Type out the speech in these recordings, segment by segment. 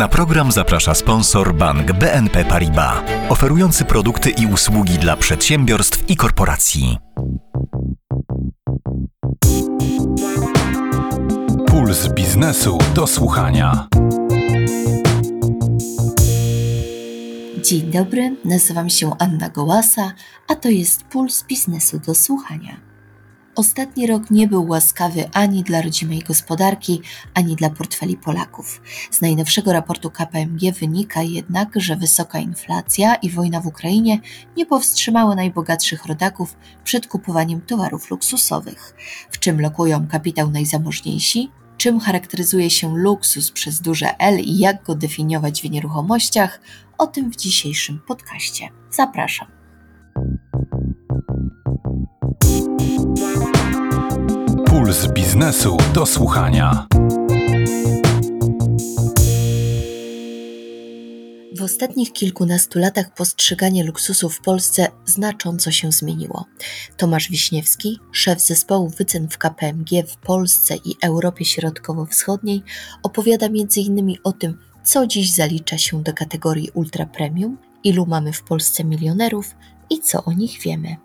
Na program zaprasza sponsor bank BNP Paribas, oferujący produkty i usługi dla przedsiębiorstw i korporacji. Puls biznesu do słuchania. Dzień dobry, nazywam się Anna Gołasa, a to jest Puls Biznesu do Słuchania. Ostatni rok nie był łaskawy ani dla rodzimej gospodarki, ani dla portfeli Polaków. Z najnowszego raportu KPMG wynika jednak, że wysoka inflacja i wojna w Ukrainie nie powstrzymały najbogatszych rodaków przed kupowaniem towarów luksusowych. W czym lokują kapitał najzamożniejsi? Czym charakteryzuje się luksus przez duże L i jak go definiować w nieruchomościach? O tym w dzisiejszym podcaście. Zapraszam. Puls biznesu do słuchania. W ostatnich kilkunastu latach postrzeganie luksusu w Polsce znacząco się zmieniło. Tomasz Wiśniewski, szef zespołu wycen w KPMG w Polsce i Europie Środkowo-Wschodniej, opowiada m.in. o tym, co dziś zalicza się do kategorii ultra premium, ilu mamy w Polsce milionerów i co o nich wiemy.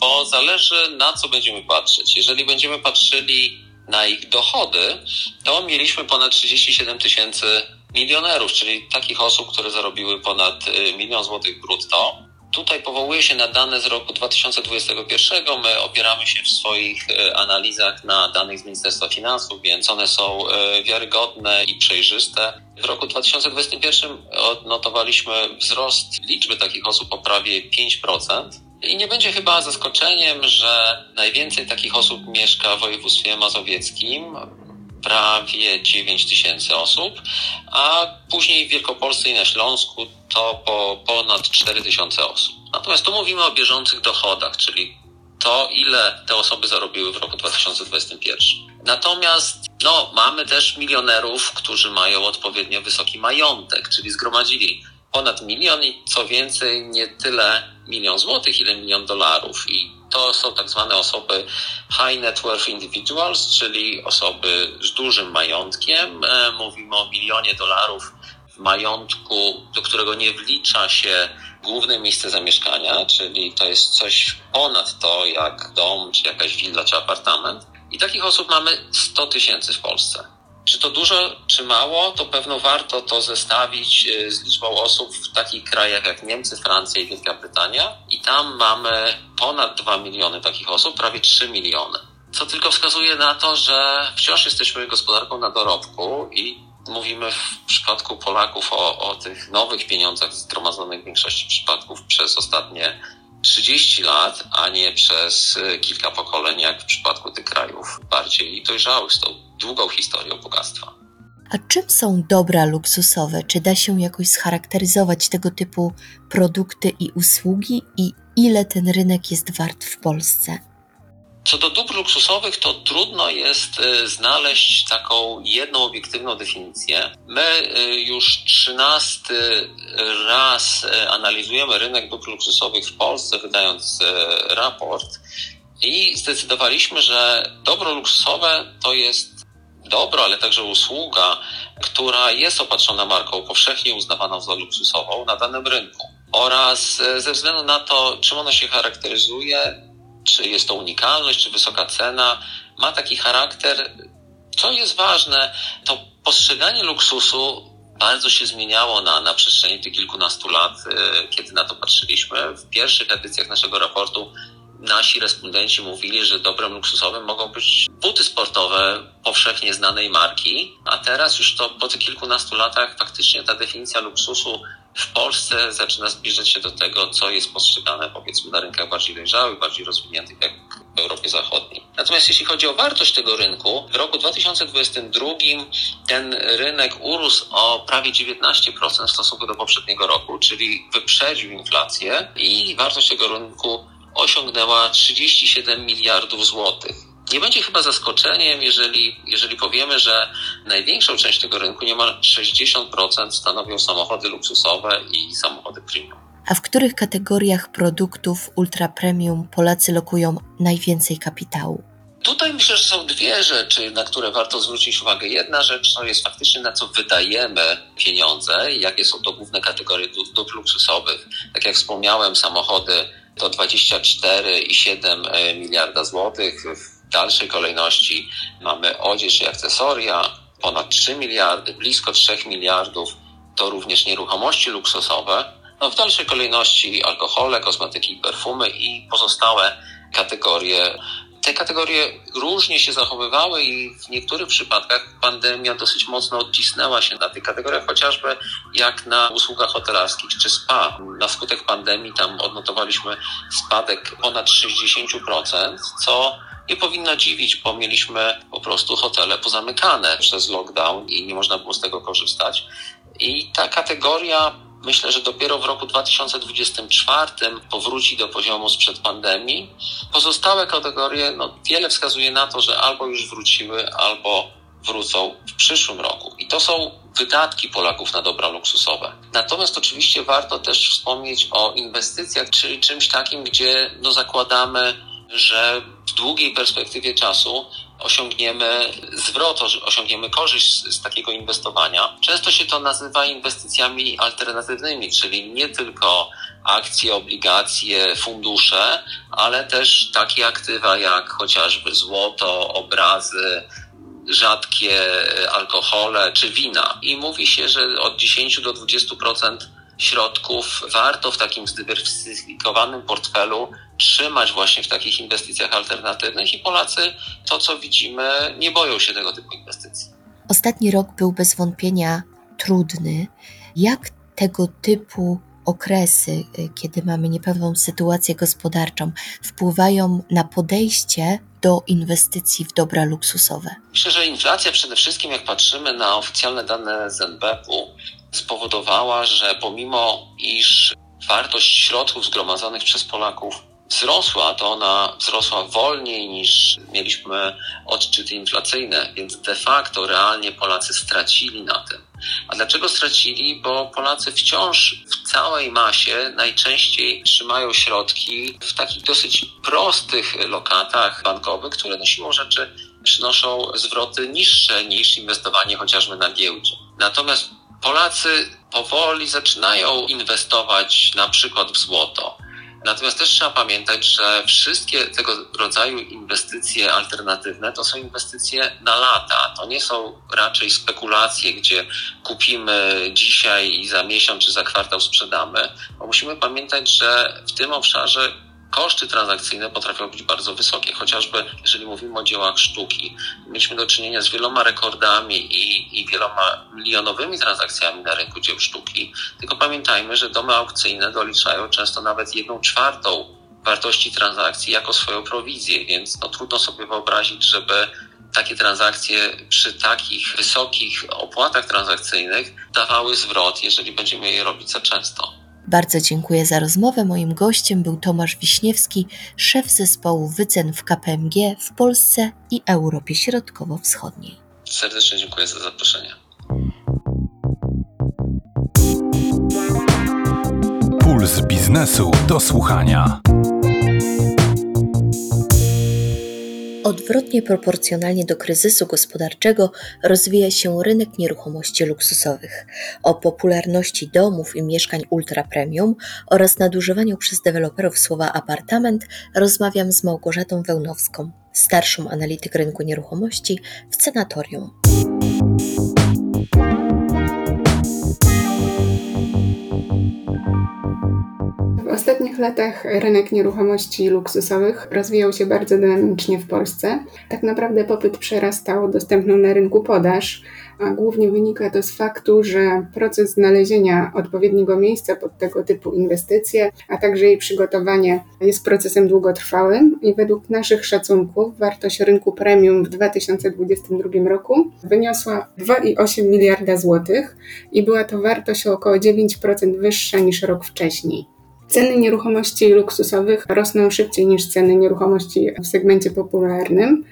Bo zależy, na co będziemy patrzeć. Jeżeli będziemy patrzyli na ich dochody, to mieliśmy ponad 37 tysięcy milionerów, czyli takich osób, które zarobiły ponad 1 000 000 złotych brutto. Tutaj powołuję się na dane z roku 2021. My opieramy się w swoich analizach na danych z Ministerstwa Finansów, więc one są wiarygodne i przejrzyste. W roku 2021 odnotowaliśmy wzrost liczby takich osób o prawie 5%. I nie będzie chyba zaskoczeniem, że najwięcej takich osób mieszka w województwie mazowieckim, prawie 9 tysięcy osób, a później w Wielkopolsce i na Śląsku to po ponad 4 tysiące osób. Natomiast tu mówimy o bieżących dochodach, czyli to, ile te osoby zarobiły w roku 2021. Natomiast mamy też milionerów, którzy mają odpowiednio wysoki majątek, czyli zgromadzili ponad 1 000 000 i co więcej nie tyle 1 000 000 złotych, ile $1 000 000. I to są tak zwane osoby high net worth individuals, czyli osoby z dużym majątkiem. Mówimy o $1 000 000 w majątku, do którego nie wlicza się główne miejsce zamieszkania, czyli to jest coś ponad to jak dom, czy jakaś willa, czy apartament. I takich osób mamy 100 tysięcy w Polsce. Czy to dużo, czy mało, to pewno warto to zestawić z liczbą osób w takich krajach jak Niemcy, Francja i Wielka Brytania. I tam mamy ponad 2 miliony takich osób, prawie 3 miliony. Co tylko wskazuje na to, że wciąż jesteśmy gospodarką na dorobku i mówimy w przypadku Polaków o tych nowych pieniądzach zgromadzonych w większości przypadków przez ostatnie 30 lat, a nie przez kilka pokoleń, jak w przypadku tych krajów bardziej dojrzałych, z tą długą historią bogactwa. A czym są dobra luksusowe? Czy da się jakoś scharakteryzować tego typu produkty i usługi i ile ten rynek jest wart w Polsce? Co do dóbr luksusowych, to trudno jest znaleźć taką jedną obiektywną definicję. My już 13 raz analizujemy rynek dóbr luksusowych w Polsce, wydając raport i zdecydowaliśmy, że dobro luksusowe to jest dobro, ale także usługa, która jest opatrzona marką powszechnie uznawaną za luksusową na danym rynku oraz ze względu na to, czym ona się charakteryzuje, czy jest to unikalność, czy wysoka cena, ma taki charakter. Co jest ważne, to postrzeganie luksusu bardzo się zmieniało na przestrzeni tych kilkunastu lat, kiedy na to patrzyliśmy. W pierwszych edycjach naszego raportu nasi respondenci mówili, że dobrem luksusowym mogą być buty sportowe powszechnie znanej marki, a teraz już to po tych kilkunastu latach faktycznie ta definicja luksusu w Polsce zaczyna zbliżać się do tego, co jest postrzegane, powiedzmy, na rynkach bardziej dojrzałych, bardziej rozwiniętych, jak w Europie Zachodniej. Natomiast jeśli chodzi o wartość tego rynku, w roku 2022 ten rynek urósł o prawie 19% w stosunku do poprzedniego roku, czyli wyprzedził inflację i wartość tego rynku osiągnęła 37 miliardów złotych. Nie będzie chyba zaskoczeniem, jeżeli powiemy, że największą część tego rynku, niemal 60%, stanowią samochody luksusowe i samochody premium. a w których kategoriach produktów ultra premium Polacy lokują najwięcej kapitału? Tutaj myślę, że są dwie rzeczy, na które warto zwrócić uwagę. Jedna rzecz to jest faktycznie, na co wydajemy pieniądze i jakie są to główne kategorie dóbr luksusowych. Tak jak wspomniałem, samochody to 24,7 miliarda złotych. W dalszej kolejności mamy odzież i akcesoria, ponad 3 miliardy, blisko 3 miliardów. To również nieruchomości luksusowe. W dalszej kolejności alkohole, kosmetyki i perfumy i pozostałe kategorie. Te kategorie różnie się zachowywały i w niektórych przypadkach pandemia dosyć mocno odcisnęła się na tych kategoriach, chociażby jak na usługach hotelarskich czy spa. Na skutek pandemii tam odnotowaliśmy spadek ponad 60%, co nie powinno dziwić, bo mieliśmy po prostu hotele pozamykane przez lockdown i nie można było z tego korzystać. I ta kategoria, myślę, że dopiero w roku 2024 powróci do poziomu sprzed pandemii. Pozostałe kategorie, wiele wskazuje na to, że albo już wróciły, albo wrócą w przyszłym roku. I to są wydatki Polaków na dobra luksusowe. Natomiast oczywiście warto też wspomnieć o inwestycjach, czyli czymś takim, gdzie zakładamy, że w długiej perspektywie czasu osiągniemy zwrot, osiągniemy korzyść z takiego inwestowania. Często się to nazywa inwestycjami alternatywnymi, czyli nie tylko akcje, obligacje, fundusze, ale też takie aktywa jak chociażby złoto, obrazy, rzadkie alkohole czy wina. I mówi się, że od 10 do 20% środków warto w takim zdywersyfikowanym portfelu trzymać właśnie w takich inwestycjach alternatywnych i Polacy, to co widzimy, nie boją się tego typu inwestycji. Ostatni rok był bez wątpienia trudny. Jak tego typu okresy, kiedy mamy niepewną sytuację gospodarczą, wpływają na podejście do inwestycji w dobra luksusowe? Myślę, że inflacja przede wszystkim, jak patrzymy na oficjalne dane z NBP-u, spowodowała, że pomimo iż wartość środków zgromadzonych przez Polaków wzrosła, to ona wzrosła wolniej niż mieliśmy odczyty inflacyjne, więc de facto realnie Polacy stracili na tym. A dlaczego stracili? Bo Polacy wciąż w całej masie najczęściej trzymają środki w takich dosyć prostych lokatach bankowych, które na siłą rzeczy przynoszą zwroty niższe niż inwestowanie chociażby na giełdzie. Natomiast Polacy powoli zaczynają inwestować na przykład w złoto. Natomiast też trzeba pamiętać, że wszystkie tego rodzaju inwestycje alternatywne to są inwestycje na lata. To nie są raczej spekulacje, gdzie kupimy dzisiaj i za miesiąc czy za kwartał sprzedamy. Bo musimy pamiętać, że w tym obszarze koszty transakcyjne potrafią być bardzo wysokie, chociażby jeżeli mówimy o dziełach sztuki. Mieliśmy do czynienia z wieloma rekordami i wieloma milionowymi transakcjami na rynku dzieł sztuki, tylko pamiętajmy, że domy aukcyjne doliczają często nawet 1/4 wartości transakcji jako swoją prowizję, więc trudno sobie wyobrazić, żeby takie transakcje przy takich wysokich opłatach transakcyjnych dawały zwrot, jeżeli będziemy je robić za często. Bardzo dziękuję za rozmowę. Moim gościem był Tomasz Wiśniewski, szef zespołu wycen w KPMG w Polsce i Europie Środkowo-Wschodniej. Serdecznie dziękuję za zaproszenie. Puls biznesu do słuchania. Odwrotnie proporcjonalnie do kryzysu gospodarczego rozwija się rynek nieruchomości luksusowych. O popularności domów i mieszkań ultra premium oraz nadużywaniu przez deweloperów słowa apartament rozmawiam z Małgorzatą Wełnowską, starszą analityk rynku nieruchomości w Cenatorium. W ostatnich latach rynek nieruchomości luksusowych rozwijał się bardzo dynamicznie w Polsce. Tak naprawdę popyt przerastał dostępną na rynku podaż, a głównie wynika to z faktu, że proces znalezienia odpowiedniego miejsca pod tego typu inwestycje, a także jej przygotowanie jest procesem długotrwałym i według naszych szacunków wartość rynku premium w 2022 roku wyniosła 2,8 miliarda złotych i była to wartość o około 9% wyższa niż rok wcześniej. Ceny nieruchomości luksusowych rosną szybciej niż ceny nieruchomości w segmencie popularnym,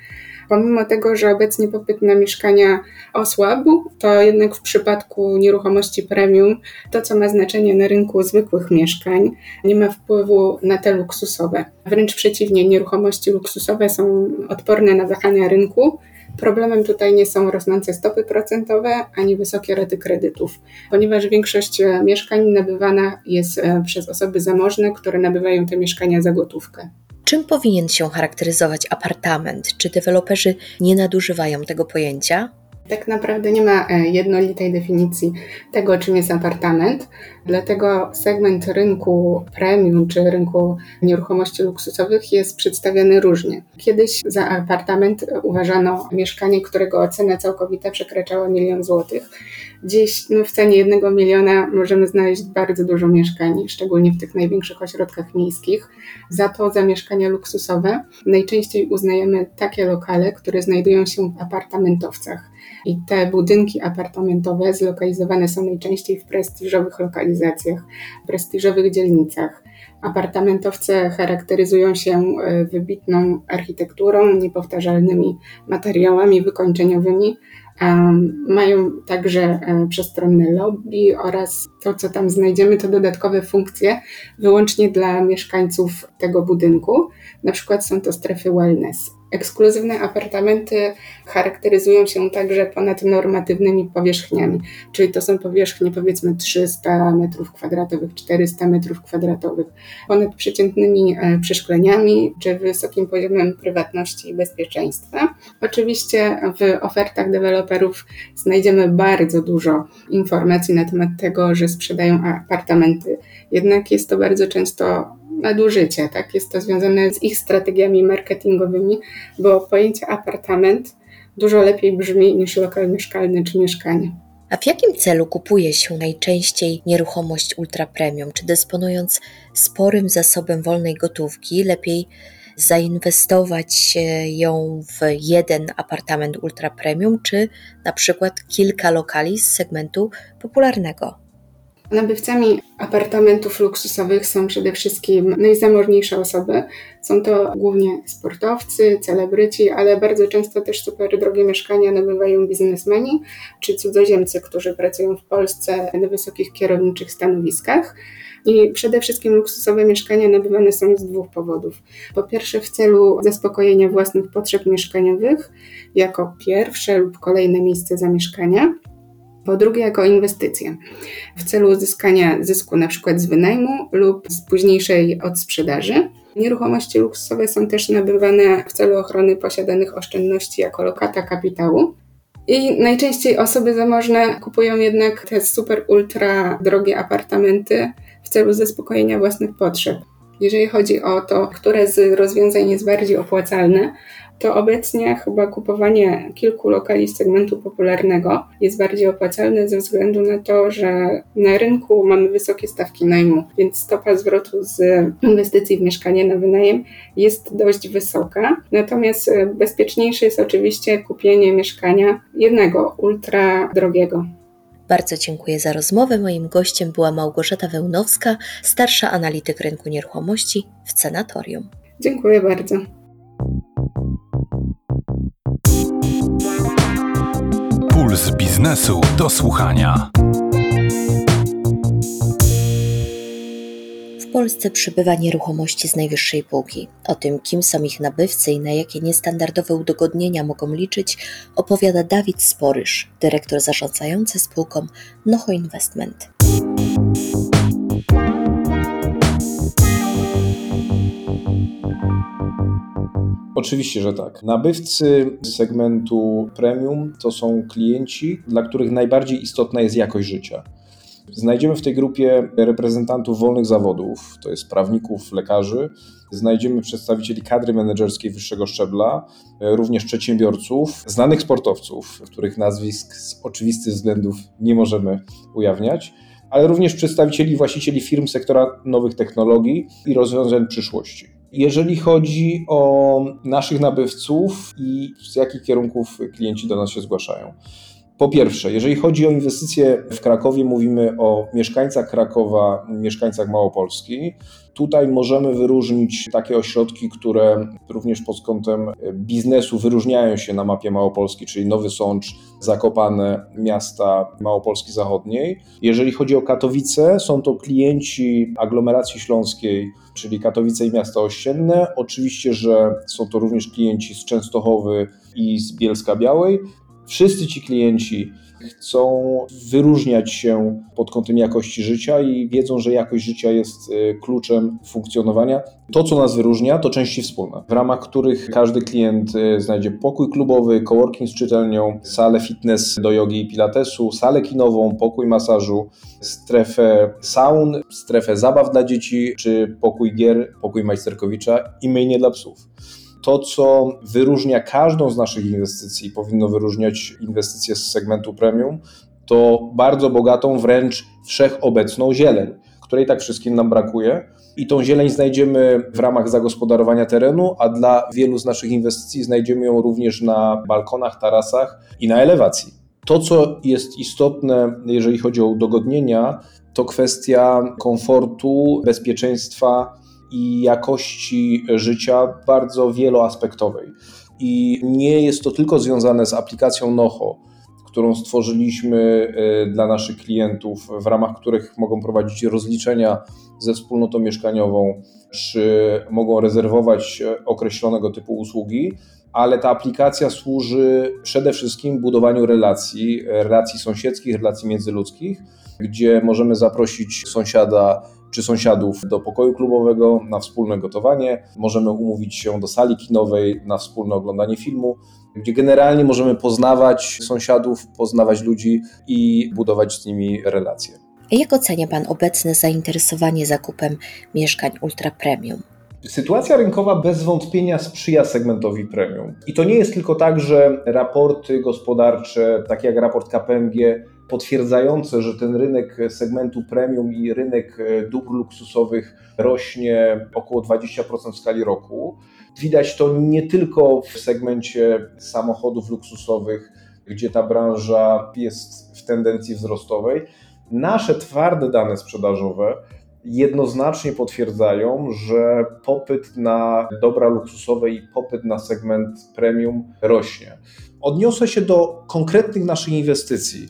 Pomimo tego, że obecnie popyt na mieszkania osłabł, to jednak w przypadku nieruchomości premium to, co ma znaczenie na rynku zwykłych mieszkań, nie ma wpływu na te luksusowe. Wręcz przeciwnie, nieruchomości luksusowe są odporne na wahania rynku. Problemem tutaj nie są rosnące stopy procentowe ani wysokie raty kredytów, ponieważ większość mieszkań nabywana jest przez osoby zamożne, które nabywają te mieszkania za gotówkę. Czym powinien się charakteryzować apartament? Czy deweloperzy nie nadużywają tego pojęcia? Tak naprawdę nie ma jednolitej definicji tego, czym jest apartament, dlatego segment rynku premium czy rynku nieruchomości luksusowych jest przedstawiany różnie. Kiedyś za apartament uważano mieszkanie, którego cena całkowita przekraczała 1 000 000 złotych. Dziś w cenie 1 miliona możemy znaleźć bardzo dużo mieszkań, szczególnie w tych największych ośrodkach miejskich. Za to za mieszkania luksusowe najczęściej uznajemy takie lokale, które znajdują się w apartamentowcach. I te budynki apartamentowe zlokalizowane są najczęściej w prestiżowych lokalizacjach, w prestiżowych dzielnicach. Apartamentowce charakteryzują się wybitną architekturą, niepowtarzalnymi materiałami wykończeniowymi. Mają także przestronne lobby oraz to, co tam znajdziemy, to dodatkowe funkcje wyłącznie dla mieszkańców tego budynku. Na przykład są to strefy wellness. Ekskluzywne apartamenty charakteryzują się także ponadnormatywnymi powierzchniami, czyli to są powierzchnie powiedzmy 300 m2, 400 m2, ponad przeciętnymi przeszkleniami czy wysokim poziomem prywatności i bezpieczeństwa. Oczywiście w ofertach deweloperów znajdziemy bardzo dużo informacji na temat tego, że sprzedają apartamenty, jednak jest to bardzo często nadużycie, tak? Jest to związane z ich strategiami marketingowymi, bo pojęcie apartament dużo lepiej brzmi niż lokal mieszkalny czy mieszkanie. A w jakim celu kupuje się najczęściej nieruchomość ultra premium? Czy dysponując sporym zasobem wolnej gotówki, lepiej zainwestować ją w jeden apartament ultra premium, czy na przykład kilka lokali z segmentu popularnego? Nabywcami apartamentów luksusowych są przede wszystkim najzamożniejsze osoby. Są to głównie sportowcy, celebryci, ale bardzo często też super drogie mieszkania nabywają biznesmeni czy cudzoziemcy, którzy pracują w Polsce na wysokich kierowniczych stanowiskach. I przede wszystkim luksusowe mieszkania nabywane są z 2 powodów. Po pierwsze, w celu zaspokojenia własnych potrzeb mieszkaniowych jako pierwsze lub kolejne miejsce zamieszkania. Po drugie, jako inwestycje w celu uzyskania zysku na przykład z wynajmu lub z późniejszej odsprzedaży. Nieruchomości luksusowe są też nabywane w celu ochrony posiadanych oszczędności jako lokata kapitału. I najczęściej osoby zamożne kupują jednak te super ultra drogie apartamenty w celu zaspokojenia własnych potrzeb. Jeżeli chodzi o to, które z rozwiązań jest bardziej opłacalne, to obecnie chyba kupowanie kilku lokali z segmentu popularnego jest bardziej opłacalne ze względu na to, że na rynku mamy wysokie stawki najmu, więc stopa zwrotu z inwestycji w mieszkanie na wynajem jest dość wysoka. Natomiast bezpieczniejsze jest oczywiście kupienie mieszkania jednego, ultra drogiego. Bardzo dziękuję za rozmowę. Moim gościem była Małgorzata Wełnowska, starsza analityk rynku nieruchomości w Cenatorium. Dziękuję bardzo. Puls biznesu do słuchania. W Polsce przybywa nieruchomości z najwyższej półki. O tym, kim są ich nabywcy i na jakie niestandardowe udogodnienia mogą liczyć, opowiada Dawid Sporysz, dyrektor zarządzający spółką Noho Investment. Oczywiście, że tak. Nabywcy z segmentu premium to są klienci, dla których najbardziej istotna jest jakość życia. Znajdziemy w tej grupie reprezentantów wolnych zawodów, to jest prawników, lekarzy, znajdziemy przedstawicieli kadry menedżerskiej wyższego szczebla, również przedsiębiorców, znanych sportowców, których nazwisk z oczywistych względów nie możemy ujawniać, ale również przedstawicieli właścicieli firm sektora nowych technologii i rozwiązań przyszłości. Jeżeli chodzi o naszych nabywców i z jakich kierunków klienci do nas się zgłaszają, Po pierwsze, jeżeli chodzi o inwestycje w Krakowie, mówimy o mieszkańcach Krakowa, mieszkańcach Małopolski. Tutaj możemy wyróżnić takie ośrodki, które również pod kątem biznesu wyróżniają się na mapie Małopolski, czyli Nowy Sącz, Zakopane, miasta Małopolski Zachodniej. Jeżeli chodzi o Katowice, są to klienci aglomeracji śląskiej, czyli Katowice i miasta ościenne. Oczywiście, że są to również klienci z Częstochowy i z Bielska Białej. Wszyscy ci klienci chcą wyróżniać się pod kątem jakości życia i wiedzą, że jakość życia jest kluczem funkcjonowania. To, co nas wyróżnia, to części wspólne, w ramach których każdy klient znajdzie pokój klubowy, coworking z czytelnią, salę fitness do jogi i pilatesu, salę kinową, pokój masażu, strefę saun, strefę zabaw dla dzieci, czy pokój gier, pokój Majsterkowicza i myjnie dla psów. To, co wyróżnia każdą z naszych inwestycji, powinno wyróżniać inwestycje z segmentu premium, to bardzo bogatą, wręcz wszechobecną zieleń, której tak wszystkim nam brakuje. I tą zieleń znajdziemy w ramach zagospodarowania terenu, a dla wielu z naszych inwestycji znajdziemy ją również na balkonach, tarasach i na elewacji. To, co jest istotne, jeżeli chodzi o udogodnienia, to kwestia komfortu, bezpieczeństwa i jakości życia bardzo wieloaspektowej. I nie jest to tylko związane z aplikacją Noho, którą stworzyliśmy dla naszych klientów, w ramach których mogą prowadzić rozliczenia ze wspólnotą mieszkaniową, czy mogą rezerwować określonego typu usługi, ale ta aplikacja służy przede wszystkim budowaniu relacji sąsiedzkich, relacji międzyludzkich, gdzie możemy zaprosić sąsiada czy sąsiadów do pokoju klubowego na wspólne gotowanie, możemy umówić się do sali kinowej na wspólne oglądanie filmu, gdzie generalnie możemy poznawać sąsiadów, poznawać ludzi i budować z nimi relacje. Jak ocenia Pan obecne zainteresowanie zakupem mieszkań ultra premium? Sytuacja rynkowa bez wątpienia sprzyja segmentowi premium. I to nie jest tylko tak, że raporty gospodarcze, takie jak raport KPMG, potwierdzające, że ten rynek segmentu premium i rynek dóbr luksusowych rośnie około 20% w skali roku. Widać to nie tylko w segmencie samochodów luksusowych, gdzie ta branża jest w tendencji wzrostowej. Nasze twarde dane sprzedażowe jednoznacznie potwierdzają, że popyt na dobra luksusowe i popyt na segment premium rośnie. Odniosę się do konkretnych naszych inwestycji,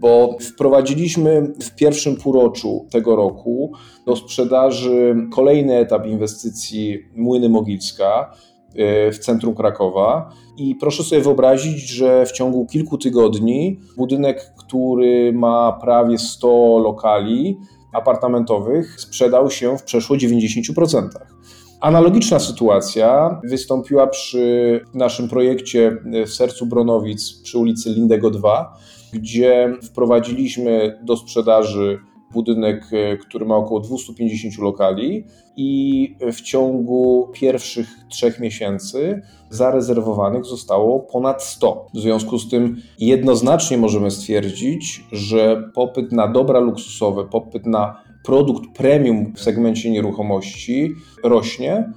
bo wprowadziliśmy w pierwszym półroczu tego roku do sprzedaży kolejny etap inwestycji Młyny Mogilska w centrum Krakowa i proszę sobie wyobrazić, że w ciągu kilku tygodni budynek, który ma prawie 100 lokali apartamentowych, sprzedał się w przeszło 90%. Analogiczna sytuacja wystąpiła przy naszym projekcie w sercu Bronowic przy ulicy Lindego 2, gdzie wprowadziliśmy do sprzedaży budynek, który ma około 250 lokali i w ciągu pierwszych 3 miesięcy zarezerwowanych zostało ponad 100. W związku z tym jednoznacznie możemy stwierdzić, że popyt na dobra luksusowe, popyt na produkt premium w segmencie nieruchomości rośnie.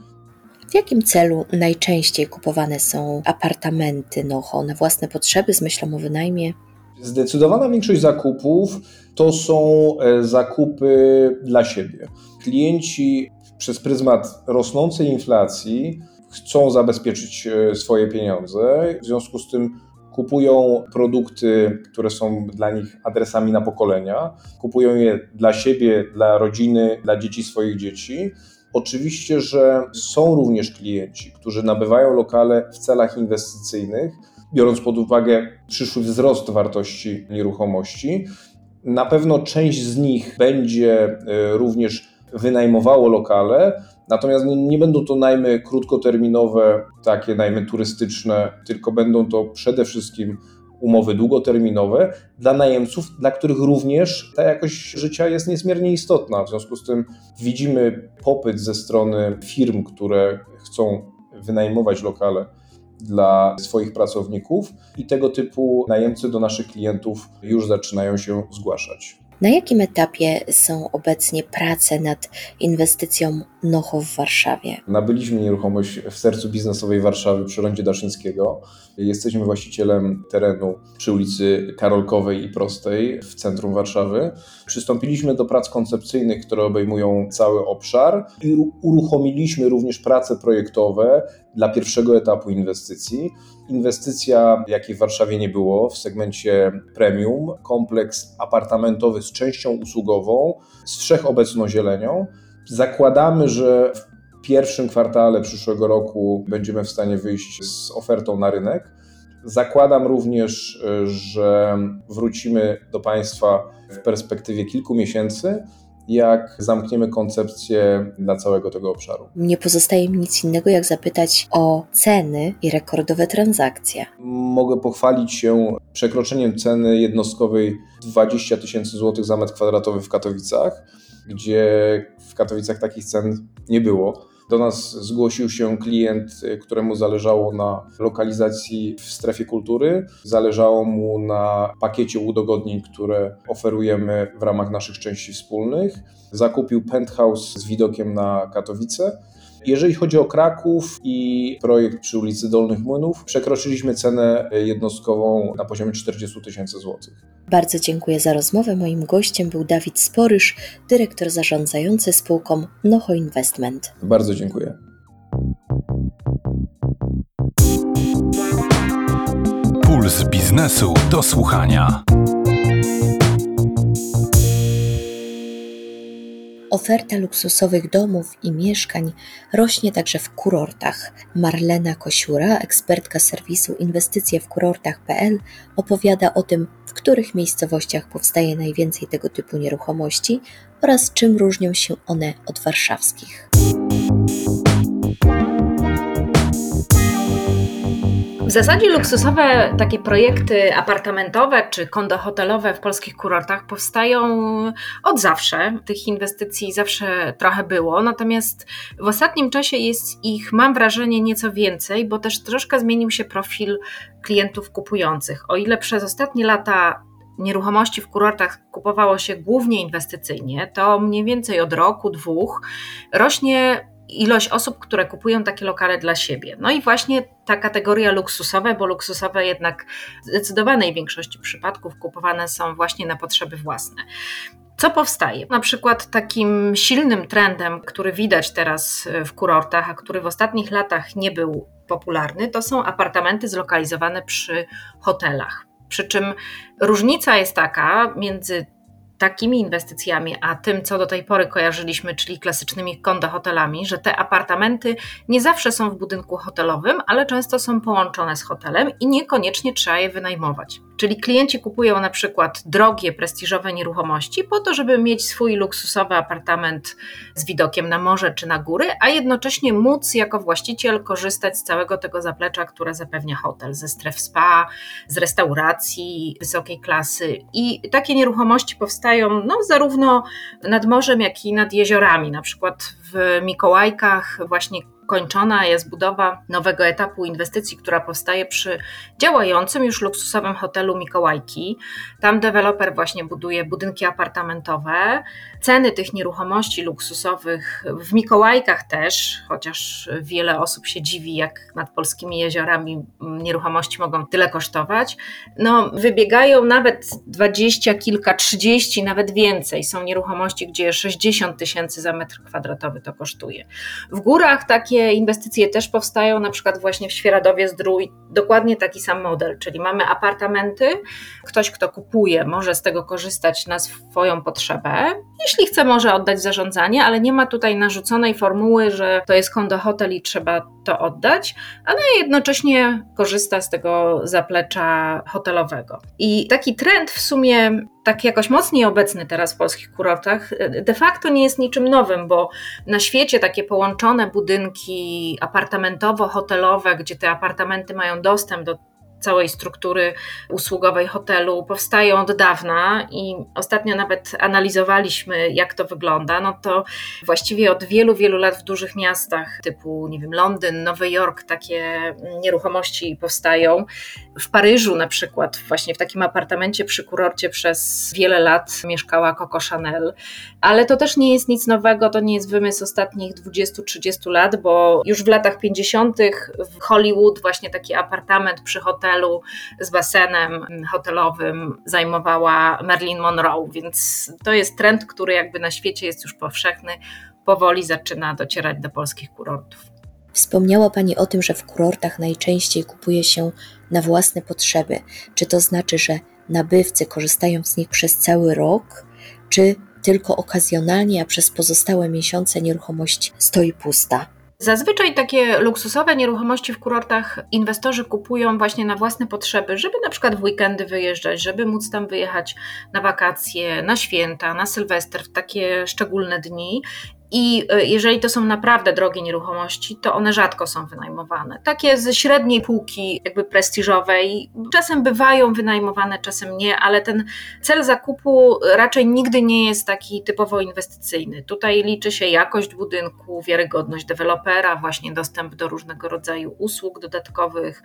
W jakim celu najczęściej kupowane są apartamenty Noho na własne potrzeby z myślą o wynajmie? Zdecydowana większość zakupów to są zakupy dla siebie. Klienci przez pryzmat rosnącej inflacji chcą zabezpieczyć swoje pieniądze, w związku z tym kupują produkty, które są dla nich adresami na pokolenia, kupują je dla siebie, dla rodziny, dla dzieci swoich dzieci. Oczywiście, że są również klienci, którzy nabywają lokale w celach inwestycyjnych, biorąc pod uwagę przyszły wzrost wartości nieruchomości. Na pewno część z nich będzie również wynajmowało lokale, natomiast nie będą to najmy krótkoterminowe, takie najmy turystyczne, tylko będą to przede wszystkim umowy długoterminowe dla najemców, dla których również ta jakość życia jest niezmiernie istotna. W związku z tym widzimy popyt ze strony firm, które chcą wynajmować lokale dla swoich pracowników i tego typu najemcy do naszych klientów już zaczynają się zgłaszać. Na jakim etapie są obecnie prace nad inwestycją Noho w Warszawie? Nabyliśmy nieruchomość w sercu biznesowej Warszawy przy Rondzie Daszyńskiego. Jesteśmy właścicielem terenu przy ulicy Karolkowej i Prostej w centrum Warszawy. Przystąpiliśmy do prac koncepcyjnych, które obejmują cały obszar i uruchomiliśmy również prace projektowe dla pierwszego etapu inwestycji. Inwestycja, jakiej w Warszawie nie było, w segmencie premium, kompleks apartamentowy z częścią usługową, z wszechobecną zielenią. Zakładamy, że w pierwszym kwartale przyszłego roku będziemy w stanie wyjść z ofertą na rynek. Zakładam również, że wrócimy do Państwa w perspektywie kilku miesięcy, jak zamkniemy koncepcję dla całego tego obszaru. Nie pozostaje mi nic innego, jak zapytać o ceny i rekordowe transakcje. Mogę pochwalić się przekroczeniem ceny jednostkowej 20 tysięcy złotych za metr kwadratowy w Katowicach, gdzie w Katowicach takich cen nie było. Do nas zgłosił się klient, któremu zależało na lokalizacji w strefie kultury. Zależało mu na pakiecie udogodnień, które oferujemy w ramach naszych części wspólnych. Zakupił penthouse z widokiem na Katowice. Jeżeli chodzi o Kraków i projekt przy ulicy Dolnych Młynów, przekroczyliśmy cenę jednostkową na poziomie 40 tysięcy złotych. Bardzo dziękuję za rozmowę. Moim gościem był Dawid Sporysz, dyrektor zarządzający spółką Noho Investment. Bardzo dziękuję. Puls biznesu do słuchania. Oferta luksusowych domów i mieszkań rośnie także w kurortach. Marlena Kosiura, ekspertka serwisu InwestycjewKurortach.pl, opowiada o tym, w których miejscowościach powstaje najwięcej tego typu nieruchomości oraz czym różnią się one od warszawskich. W zasadzie luksusowe takie projekty apartamentowe czy kondohotelowe w polskich kurortach powstają od zawsze. Tych inwestycji zawsze trochę było, natomiast w ostatnim czasie jest ich, mam wrażenie, nieco więcej, bo też troszkę zmienił się profil klientów kupujących. O ile przez ostatnie lata nieruchomości w kurortach kupowało się głównie inwestycyjnie, to mniej więcej od roku, dwóch rośnie ilość osób, które kupują takie lokale dla siebie. No i właśnie ta kategoria luksusowe, bo luksusowe jednak w zdecydowanej większości przypadków kupowane są właśnie na potrzeby własne. Co powstaje? Na przykład takim silnym trendem, który widać teraz w kurortach, a który w ostatnich latach nie był popularny, to są apartamenty zlokalizowane przy hotelach. Przy czym różnica jest taka między takimi inwestycjami, a tym, co do tej pory kojarzyliśmy, czyli klasycznymi kondohotelami, że te apartamenty nie zawsze są w budynku hotelowym, ale często są połączone z hotelem i niekoniecznie trzeba je wynajmować. Czyli klienci kupują na przykład drogie, prestiżowe nieruchomości po to, żeby mieć swój luksusowy apartament z widokiem na morze czy na góry, a jednocześnie móc jako właściciel korzystać z całego tego zaplecza, które zapewnia hotel, ze stref spa, z restauracji wysokiej klasy. I takie nieruchomości powstają zarówno nad morzem, jak i nad jeziorami. Na przykład w Mikołajkach właśnie kończona jest budowa nowego etapu inwestycji, która powstaje przy działającym już luksusowym hotelu Mikołajki. Tam deweloper właśnie buduje budynki apartamentowe. Ceny tych nieruchomości luksusowych w Mikołajkach też, chociaż wiele osób się dziwi, jak nad polskimi jeziorami nieruchomości mogą tyle kosztować, wybiegają nawet 20 kilka, 30, nawet więcej. Są nieruchomości, gdzie 60 tysięcy za metr kwadratowy to kosztuje. W górach takie inwestycje też powstają, na przykład właśnie w Świeradowie-Zdrój, dokładnie taki sam model, czyli mamy apartamenty, ktoś, kto kupuje, może z tego korzystać na swoją potrzebę, jeśli chce, może oddać w zarządzanie, ale nie ma tutaj narzuconej formuły, że to jest kondohotel i trzeba to oddać, ale jednocześnie korzysta z tego zaplecza hotelowego. I taki trend w sumie tak jakoś mocniej obecny teraz w polskich kurortach de facto nie jest niczym nowym, bo na świecie takie połączone budynki apartamentowo-hotelowe, gdzie te apartamenty mają dostęp do całej struktury usługowej hotelu, powstają od dawna i ostatnio nawet analizowaliśmy, jak to wygląda, to właściwie od wielu, wielu lat w dużych miastach typu, Londyn, Nowy Jork takie nieruchomości powstają. W Paryżu na przykład, właśnie w takim apartamencie przy kurorcie przez wiele lat mieszkała Coco Chanel, ale to też nie jest nic nowego, to nie jest wymysł ostatnich 20-30 lat, bo już w latach 50. w Hollywood właśnie taki apartament przy hotelu z basenem hotelowym zajmowała Marilyn Monroe, więc to jest trend, który jakby na świecie jest już powszechny, powoli zaczyna docierać do polskich kurortów. Wspomniała Pani o tym, że w kurortach najczęściej kupuje się na własne potrzeby. Czy to znaczy, że nabywcy korzystają z nich przez cały rok, czy tylko okazjonalnie, a przez pozostałe miesiące nieruchomość stoi pusta? Zazwyczaj takie luksusowe nieruchomości w kurortach inwestorzy kupują właśnie na własne potrzeby, żeby na przykład w weekendy wyjeżdżać, żeby móc tam wyjechać na wakacje, na święta, na Sylwester, w takie szczególne dni. I jeżeli to są naprawdę drogie nieruchomości, to one rzadko są wynajmowane. Takie ze średniej półki, jakby prestiżowej, czasem bywają wynajmowane, czasem nie, ale ten cel zakupu raczej nigdy nie jest taki typowo inwestycyjny. Tutaj liczy się jakość budynku, wiarygodność dewelopera, właśnie dostęp do różnego rodzaju usług dodatkowych,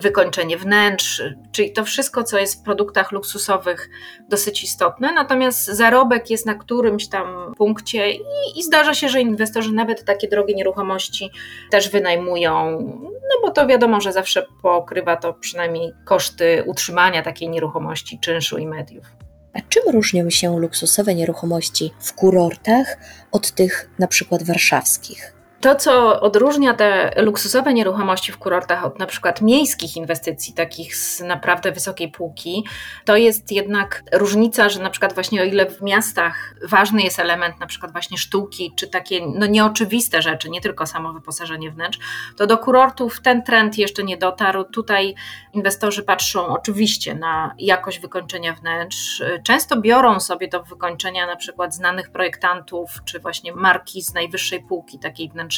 wykończenie wnętrz, czyli to wszystko, co jest w produktach luksusowych dosyć istotne, natomiast zarobek jest na którymś tam punkcie i zdarza się, że inwestorzy nawet takie drogie nieruchomości też wynajmują, no bo to wiadomo, że zawsze pokrywa to przynajmniej koszty utrzymania takiej nieruchomości, czynszu i mediów. A czym różnią się luksusowe nieruchomości w kurortach od tych na przykład warszawskich? To, co odróżnia te luksusowe nieruchomości w kurortach od na przykład miejskich inwestycji, takich z naprawdę wysokiej półki, to jest jednak różnica, że na przykład właśnie o ile w miastach ważny jest element na przykład właśnie sztuki, czy takie nieoczywiste rzeczy, nie tylko samo wyposażenie wnętrz, to do kurortów ten trend jeszcze nie dotarł. Tutaj inwestorzy patrzą oczywiście na jakość wykończenia wnętrz. Często biorą sobie do wykończenia na przykład znanych projektantów, czy właśnie marki z najwyższej półki, takiej wnętrz.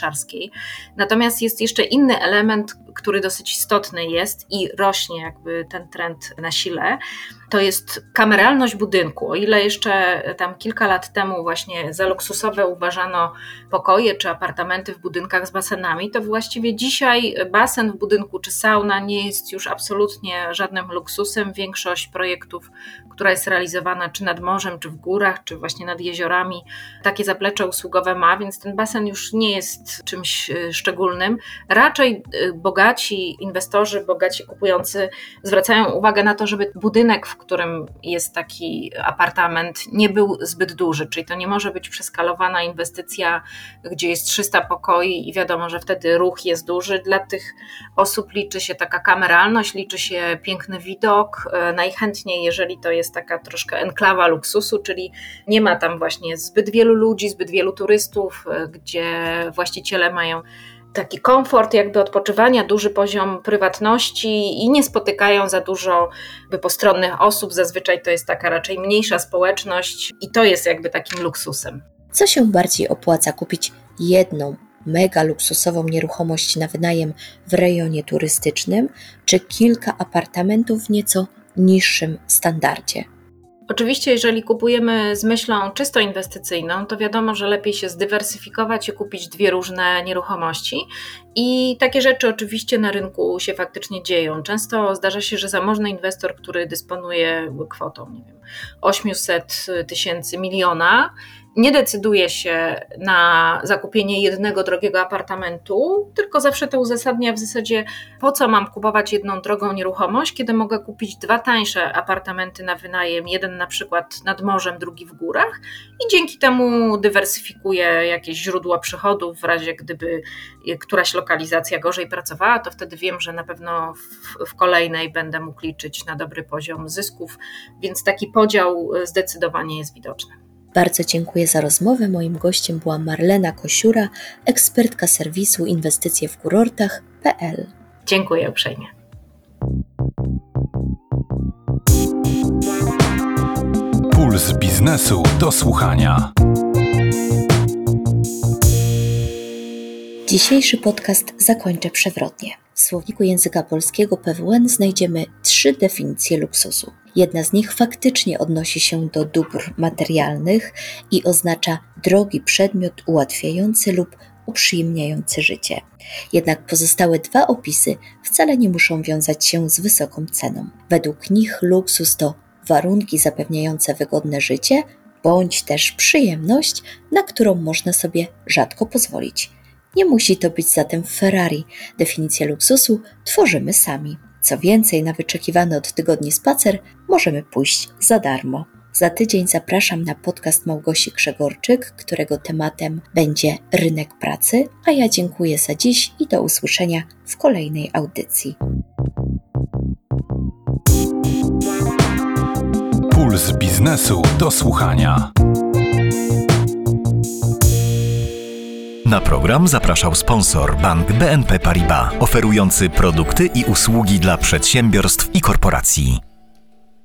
Natomiast jest jeszcze inny element, który dosyć istotny jest i rośnie jakby ten trend na sile, to jest kameralność budynku. O ile jeszcze tam kilka lat temu właśnie za luksusowe uważano pokoje czy apartamenty w budynkach z basenami, to właściwie dzisiaj basen w budynku czy sauna nie jest już absolutnie żadnym luksusem. Większość projektów, która jest realizowana czy nad morzem, czy w górach, czy właśnie nad jeziorami, takie zaplecze usługowe ma, więc ten basen już nie jest czymś szczególnym. Raczej bogaci inwestorzy, bogaci kupujący zwracają uwagę na to, żeby budynek, w którym jest taki apartament, nie był zbyt duży, czyli to nie może być przeskalowana inwestycja, gdzie jest 300 pokoi i wiadomo, że wtedy ruch jest duży. Dla tych osób liczy się taka kameralność, liczy się piękny widok, najchętniej jeżeli to jest taka troszkę enklawa luksusu, czyli nie ma tam właśnie zbyt wielu ludzi, zbyt wielu turystów, gdzie właściciele mają taki komfort jakby odpoczywania, duży poziom prywatności i nie spotykają za dużo postronnych osób. Zazwyczaj to jest taka raczej mniejsza społeczność i to jest jakby takim luksusem. Co się bardziej opłaca, kupić jedną mega luksusową nieruchomość na wynajem w rejonie turystycznym, czy kilka apartamentów w nieco niższym standardzie? Oczywiście, jeżeli kupujemy z myślą czysto inwestycyjną, to wiadomo, że lepiej się zdywersyfikować i kupić dwie różne nieruchomości. I takie rzeczy oczywiście na rynku się faktycznie dzieją. Często zdarza się, że zamożny inwestor, który dysponuje kwotą, nie wiem, 800 tysięcy, miliona, nie decyduje się na zakupienie jednego drogiego apartamentu, tylko zawsze to uzasadnia w zasadzie, po co mam kupować jedną drogą nieruchomość, kiedy mogę kupić dwa tańsze apartamenty na wynajem, jeden na przykład nad morzem, drugi w górach i dzięki temu dywersyfikuje jakieś źródła przychodów, w razie gdyby któraś lokalizacja gorzej pracowała, to wtedy wiem, że na pewno w kolejnej będę mógł liczyć na dobry poziom zysków, więc taki podział zdecydowanie jest widoczny. Bardzo dziękuję za rozmowę. Moim gościem była Marlena Kosiura, ekspertka serwisu InwestycjewKurortach.pl. Dziękuję uprzejmie. Puls biznesu do słuchania. Dzisiejszy podcast zakończę przewrotnie. W słowniku języka polskiego PWN znajdziemy 3 definicje luksusu. Jedna z nich faktycznie odnosi się do dóbr materialnych i oznacza drogi przedmiot ułatwiający lub uprzyjemniający życie. Jednak pozostałe dwa opisy wcale nie muszą wiązać się z wysoką ceną. Według nich luksus to warunki zapewniające wygodne życie bądź też przyjemność, na którą można sobie rzadko pozwolić. Nie musi to być zatem Ferrari. Definicję luksusu tworzymy sami. Co więcej, na wyczekiwany od tygodni spacer możemy pójść za darmo. Za tydzień zapraszam na podcast Małgosi Grzegorczyk, którego tematem będzie rynek pracy, a ja dziękuję za dziś i do usłyszenia w kolejnej audycji. Puls biznesu do słuchania. Na program zapraszał sponsor Bank BNP Paribas, oferujący produkty i usługi dla przedsiębiorstw i korporacji.